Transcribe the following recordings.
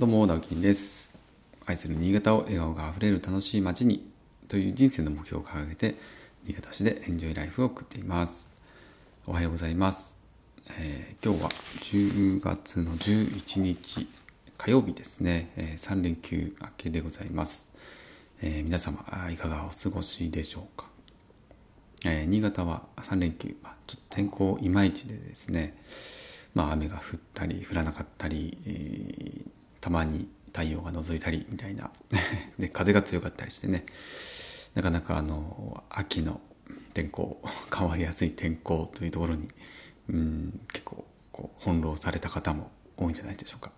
どうも、ダウキンです。愛する新潟を笑顔があふれる楽しい街にという人生の目標を掲げて、新潟市でエンジョイライフを送っています。おはようございます。今日は10月の11日火曜日ですね、3連休明けでございます。皆様、いかがお過ごしでしょうか。新潟は3連休、ちょっと天候いまいちでですね、雨が降ったり降らなかったり、たまに太陽が覗いたりみたいなで風が強かったりしてね、なかなか秋の天候、変わりやすい天候というところに結構こう翻弄された方も多いんじゃないでしょうか。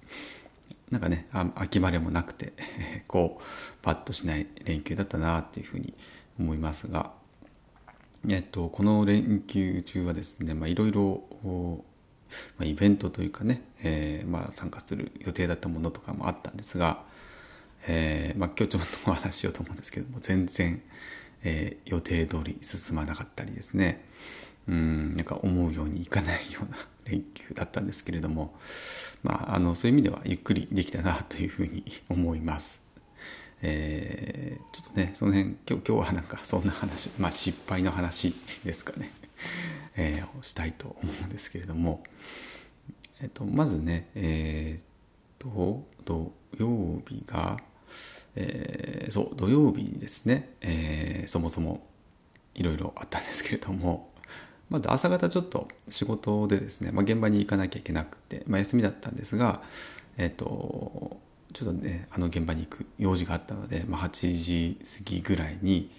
なんかね、秋晴れもなくてこうパッとしない連休だったなっていうふうに思いますが、この連休中はですね、いろいろイベントというかね、参加する予定だったものとかもあったんですが、今日ちょっとお話しようと思うんですけども、全然、予定通り進まなかったりですね、なんか思うようにいかないような連休だったんですけれども、そういう意味ではゆっくりできたなというふうに思います。ちょっとね、その辺今日はなんかそんな話、失敗の話ですかね。したいと思うんですけれども、まずね、土曜日が、土曜日にですね、そもそもいろいろあったんですけれども、まず朝方ちょっと仕事でですね、現場に行かなきゃいけなくて、休みだったんですが、ちょっとね、現場に行く用事があったので、8時過ぎぐらいに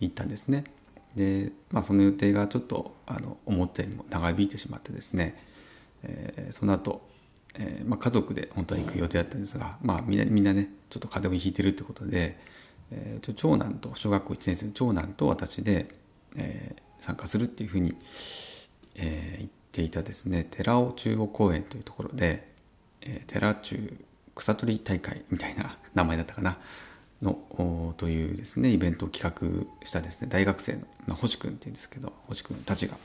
行ったんですね。で、その予定がちょっと思ったよりも長引いてしまってですね、その後、家族で本当は行く予定だったんですが、みんなねちょっと風邪をひいてるってことで、長男と小学校1年生の長男と私で、参加するっていうふうに、言っていたですね、寺尾中央公園というところで、寺中草取り大会みたいな名前だったかなというですね、イベントを企画したですね、大学生の星くんっていうんですけど、星くんたちが、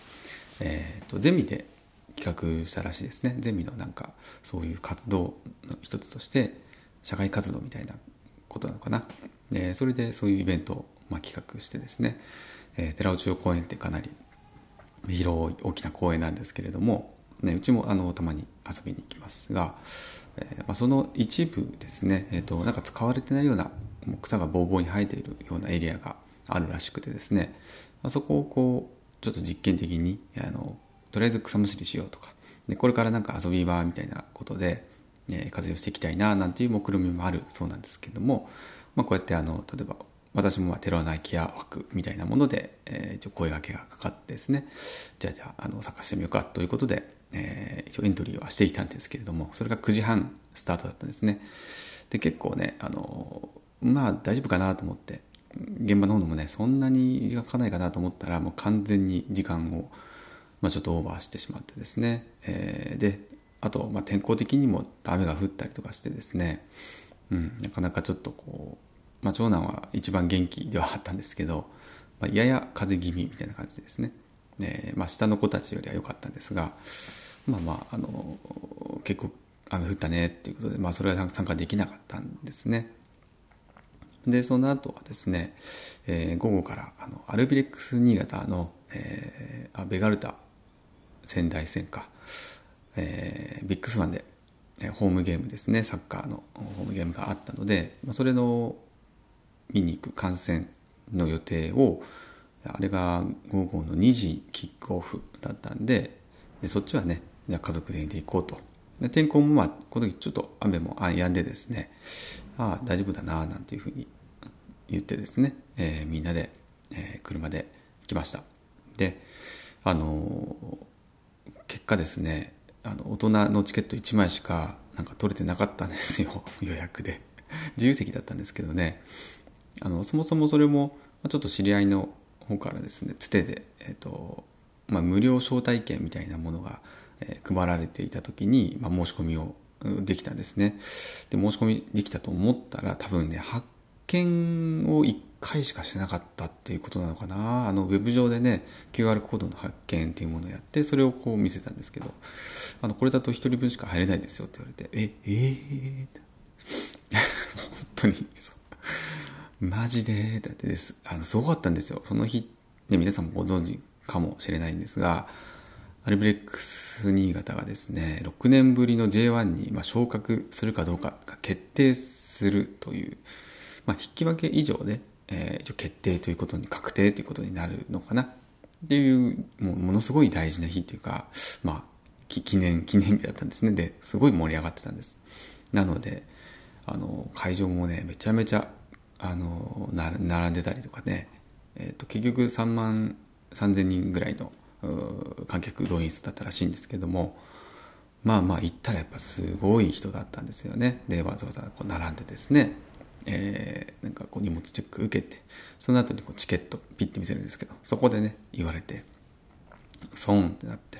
ゼミで企画したらしいですね。ゼミのなんかそういう活動の一つとして社会活動みたいなことなのかな。で、それでそういうイベントを、企画してですね、寺尾中央公園ってかなり広い大きな公園なんですけれども、うちもたまに遊びに行きますが、その一部ですね、なんか使われてないような草がボーボーに生えているようなエリアがあるらしくてですね、そこをこうちょっと実験的にとりあえず草むしりしようとかで、これからなんか遊び場みたいなことで、活用していきたいななんていう目論見もあるそうなんですけども、こうやって例えば私もテロナキア枠みたいなもので、一応声掛けがかかってですね、じゃあ探してみようかということで、一応エントリーはしてきたんですけれども、それが9時半スタートだったんですね。で、結構ね、大丈夫かなと思って、現場の方もねそんなに時間かかないかなと思ったら、もう完全に時間を、ちょっとオーバーしてしまってですね、で、あと、天候的にも雨が降ったりとかしてですね、なかなかちょっとこう、長男は一番元気ではあったんですけど、やや風邪気味みたいな感じですね。下の子たちよりは良かったんですが、結構雨降ったねっていうことで、それは参加できなかったんですね。で、その後はですね、午後からアルビレックス新潟の、ベガルタ仙台戦か、ビッグスワンで、ホームゲームですね、サッカーのホームゲームがあったので、それの見に行く観戦の予定を、あれが午後の2時キックオフだったんで、そっちはね、じゃ家族全員で行こうと。で、天候もこの時ちょっと雨も止んでですね、大丈夫だななんていうふうに言ってですね、みんなで、車で来ました。で、結果ですね、大人のチケット1枚しかなんか取れてなかったんですよ、予約で。自由席だったんですけどね、そもそもそれもちょっと知り合いの方からですね、つてで、無料招待券みたいなものが、配られていた時に、申し込みをできたんですね。で、申し込みできたと思ったら、多分ね、発券を1回しかしてなかったっていうことなのかな。ウェブ上でね、QR コードの発券っていうものをやって、それをこう見せたんですけど、これだと1人分しか入れないですよって言われて、ええー、本当にマジでだってですすごかったんですよ。その日で皆さんもご存知かもしれないんですが、アルビレックス新潟がですね、6年ぶりの J1 に昇格するかどうかが決定するという、引き分け以上で、一応決定ということに、確定ということになるのかなっていう、ものすごい大事な日というか、記念日だったんですね。で、すごい盛り上がってたんです。なので、会場もね、めちゃめちゃ、並んでたりとかね、結局3万3000人ぐらいの、観客動員数だったらしいんですけども、行ったらやっぱすごい人だったんですよね。で、わざわざこう並んでですね、荷物チェック受けて、その後にこうチケットピッて見せるんですけど、そこでね言われてソンってなって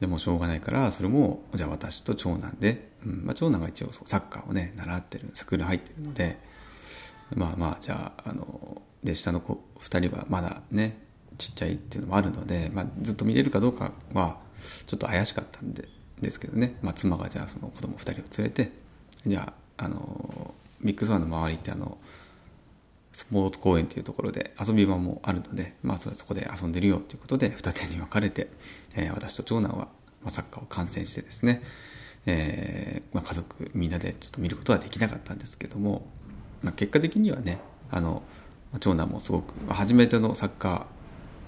でもしょうがないから、それもじゃあ私と長男で、長男が一応サッカーをね習ってるスクール入ってるので、じゃあで下の子2人はまだねちっちゃいっていうのもあるので、ずっと見れるかどうかはちょっと怪しかったんですけどね、妻がじゃあその子供2人を連れて、じゃあビッグスワンの周りってスポーツ公園っていうところで遊び場もあるので、そこで遊んでるよということで二手に分かれて、私と長男はサッカーを観戦してですね、家族みんなでちょっと見ることはできなかったんですけども、結果的にはね長男もすごく初めてのサッカ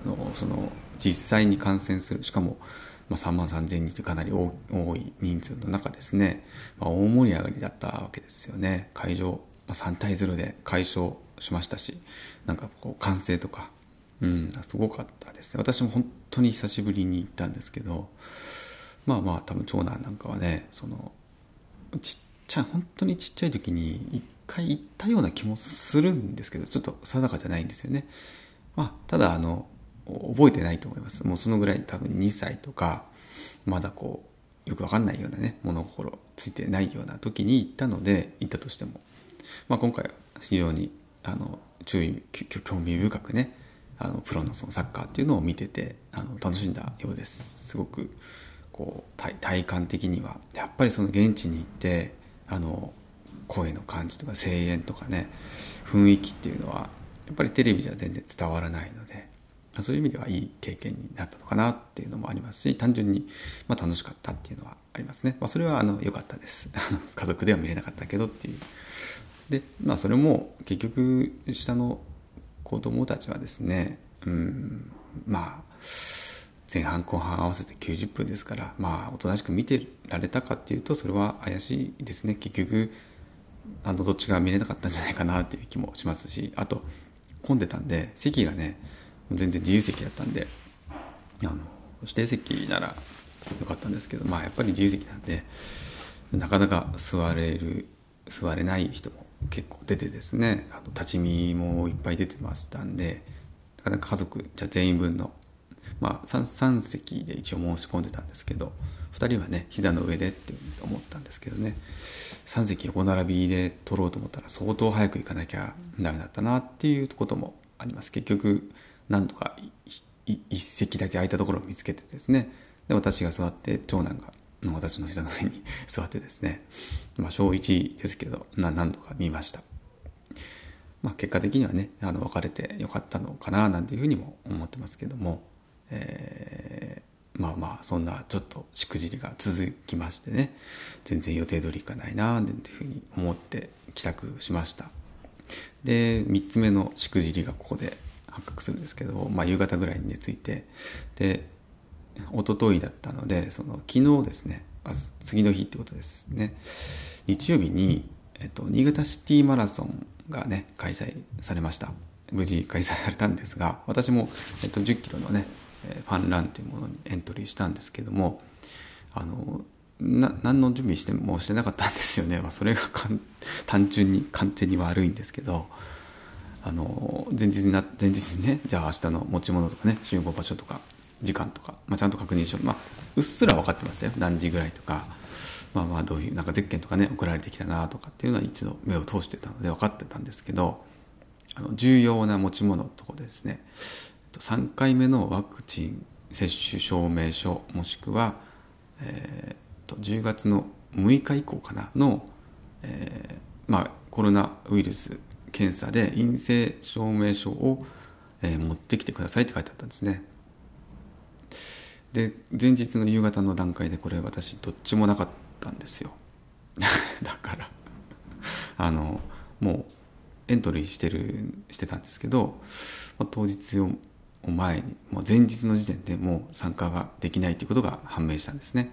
ーのその実際に観戦する、しかも3万3000人というかなり多い人数の中ですね、大盛り上がりだったわけですよね。会場3対0で快勝しましたし、歓声とか、すごかったですね。私も本当に久しぶりに行ったんですけど、多分長男なんかはね、本当にちっちゃい時に一回行ったような気もするんですけど、ちょっと定かじゃないんですよね。ただ覚えてないと思います。もうそのぐらい多分2歳とか、まだよくわかんないようなね、物心ついてないような時に行ったので、行ったとしても。今回は非常に、興味深くね、プロのそのサッカーっていうのを見てて、楽しんだようです。すごく、体感的には。やっぱりその現地に行って、声の感じとか声援とかね、雰囲気っていうのは、やっぱりテレビじゃ全然伝わらないので、そういう意味ではいい経験になったのかなっていうのもありますし、単純に楽しかったっていうのはありますね。それは良かったです。家族では見れなかったけどっていう。で、それも結局下の子供たちはですね、前半後半合わせて90分ですから、おとなしく見てられたかっていうと、それは怪しいですね。結局どっちが見れなかったんじゃないかなっていう気もしますし、あと混んでたんで席がね全然自由席だったんで、指定席ならよかったんですけど、やっぱり自由席なんでなかなか座れない人も結構出てですね、立ち見もいっぱい出てましたんで、なかなか家族じゃ全員分の3席で一応申し込んでたんですけど、2人はね膝の上でって思ったんですけどね、3席横並びで取ろうと思ったら相当早く行かなきゃダメだったなっていうこともあります。結局なんとか一席だけ空いたところを見つけてですね、で私が座って長男が私の膝の上に座ってですね、小1ですけど何度か見ました。結果的にはね別れてよかったのかななんていうふうにも思ってますけども、そんなちょっとしくじりが続きましてね、全然予定通りいかないななんていうふうに思って帰宅しました。で、3つ目のしくじりがここで発覚するんですけど、夕方ぐらいに寝ついて、で一昨日だったので、昨日ですね、次の日ってことですね、日曜日に、新潟シティマラソンがね開催されました。無事開催されたんですが、私も、10キロのねファンランというものにエントリーしたんですけども、何の準備もしてなかったんですよね。それが単純に完全に悪いんですけど、前日にね、じゃあ明日の持ち物とかね、集合場所とか時間とか、ちゃんと確認しよう、うっすら分かってましたよ。何時ぐらいとか、どういうゼッケンとかね送られてきたなとかっていうのは一度目を通してたので分かってたんですけど、重要な持ち物のところでですね、3回目のワクチン接種証明書、もしくは、10月の6日以降かなの、コロナウイルス検査で陰性証明書を、持ってきてくださいって書いてあったんですね。で、前日の夕方の段階でこれ私どっちもなかったんですよだからもうエントリーしてたんですけど、当日を前にもう前日の時点でもう参加ができないということが判明したんですね。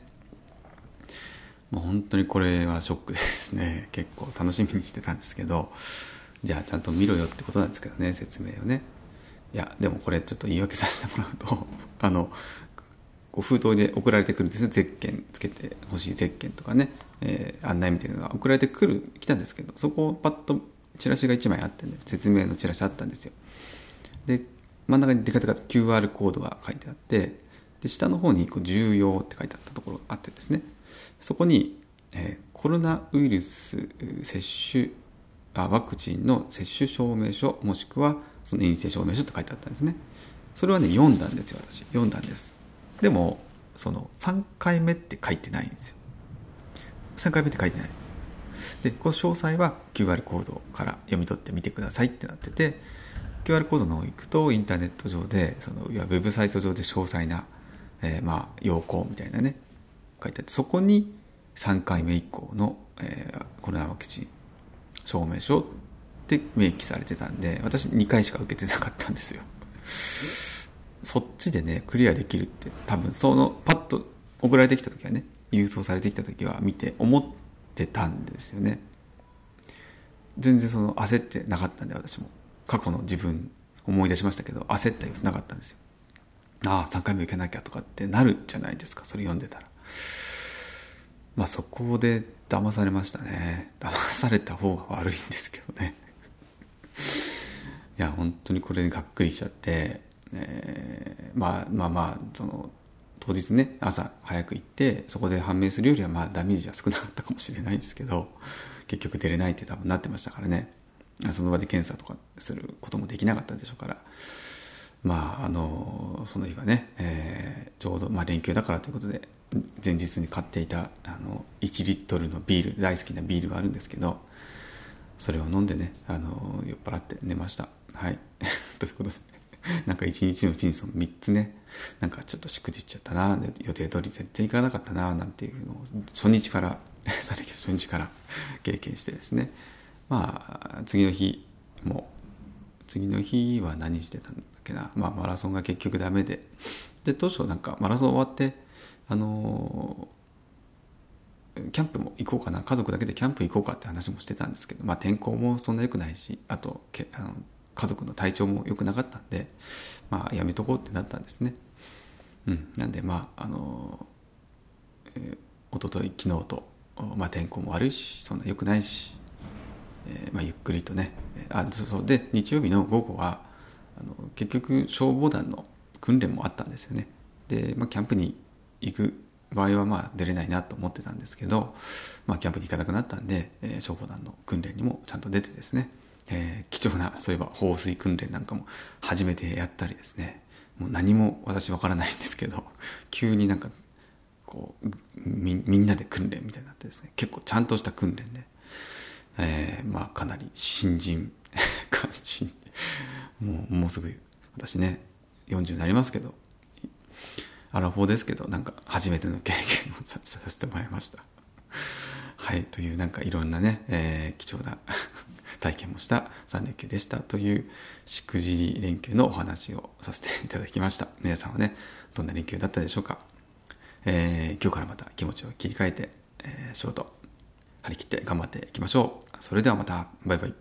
もう本当にこれはショックですね。結構楽しみにしてたんですけど、じゃあちゃんと見ろよってことなんですけどね、説明をね。いやでもこれちょっと言い訳させてもらうと封筒で送られてくるんですよ。ゼッケンつけてほしいゼッケンとかね、案内みたいなのが送られてきたんですけど、そこをパッとチラシが1枚あって、ね、説明のチラシあったんですよ。で真ん中にデカデカと QR コードが書いてあって、で下の方にこう重要って書いてあったところがあってですね、そこに、コロナウイルスワクチンの接種証明書もしくはその陰性証明書って書いてあったんですね。それはね読んだんですよ、私読んだんです。でもその3回目って書いてないんですよ。3回目って書いてないんです。でこの詳細は QR コードから読み取ってみてくださいってなってて、QR コードの方行くとインターネット上でいやウェブサイト上で詳細な、要項みたいなね書いてあって、そこに3回目以降の、コロナワクチン証明書って明記されてたんで、私2回しか受けてなかったんですよそっちでねクリアできるって、多分そのパッと送られてきた時はね、郵送されてきた時は見て思ってたんですよね。全然焦ってなかったんで、私も過去の自分思い出しましたけど焦った様子なかったんですよ。ああ3回目受けなきゃとかってなるじゃないですか、それ読んでたら。そこで騙されましたね。騙された方が悪いんですけどねいや本当にこれにがっくりしちゃって、当日ね朝早く行ってそこで判明するよりはダメージは少なかったかもしれないんですけど、結局出れないって多分なってましたからね。その場で検査とかすることもできなかったでしょうから、その日はね、ちょうど連休だからということで前日に買っていた1リットルのビール、大好きなビールがあるんですけど、それを飲んでね酔っ払って寝ました。はいということで一日のうちに3つねちょっとしくじっちゃったな、予定通り全然行かなかったななんていうのを初日から経験してですね、次の日は何してたんだっけな、マラソンが結局ダメで、当初マラソン終わってキャンプも行こうかな、家族だけでキャンプ行こうかって話もしてたんですけど、天候もそんな良くないし、あと家族の体調も良くなかったんで、やめとこうってなったんですね。なんで一昨日昨日と、天候も悪いしそんな良くないし、ゆっくりとね、で日曜日の午後は結局消防団の訓練もあったんですよね。で、キャンプに行く場合は出れないなと思ってたんですけど、キャンプに行かなくなったんで、消防団の訓練にもちゃんと出てですね、貴重なそういえば放水訓練なんかも初めてやったりですね、もう何も私わからないんですけど急にみんなで訓練みたいになってですね、結構ちゃんとした訓練で、かなり新人もうすぐ私ね40になりますけど、アラフォーですけど初めての経験をさせてもらいましたはい、といういろんなね、貴重な体験もした3連休でしたというしくじり連休のお話をさせていただきました。皆さんはねどんな連休だったでしょうか。今日からまた気持ちを切り替えて、仕事張り切って頑張っていきましょう。それではまた、バイバイ。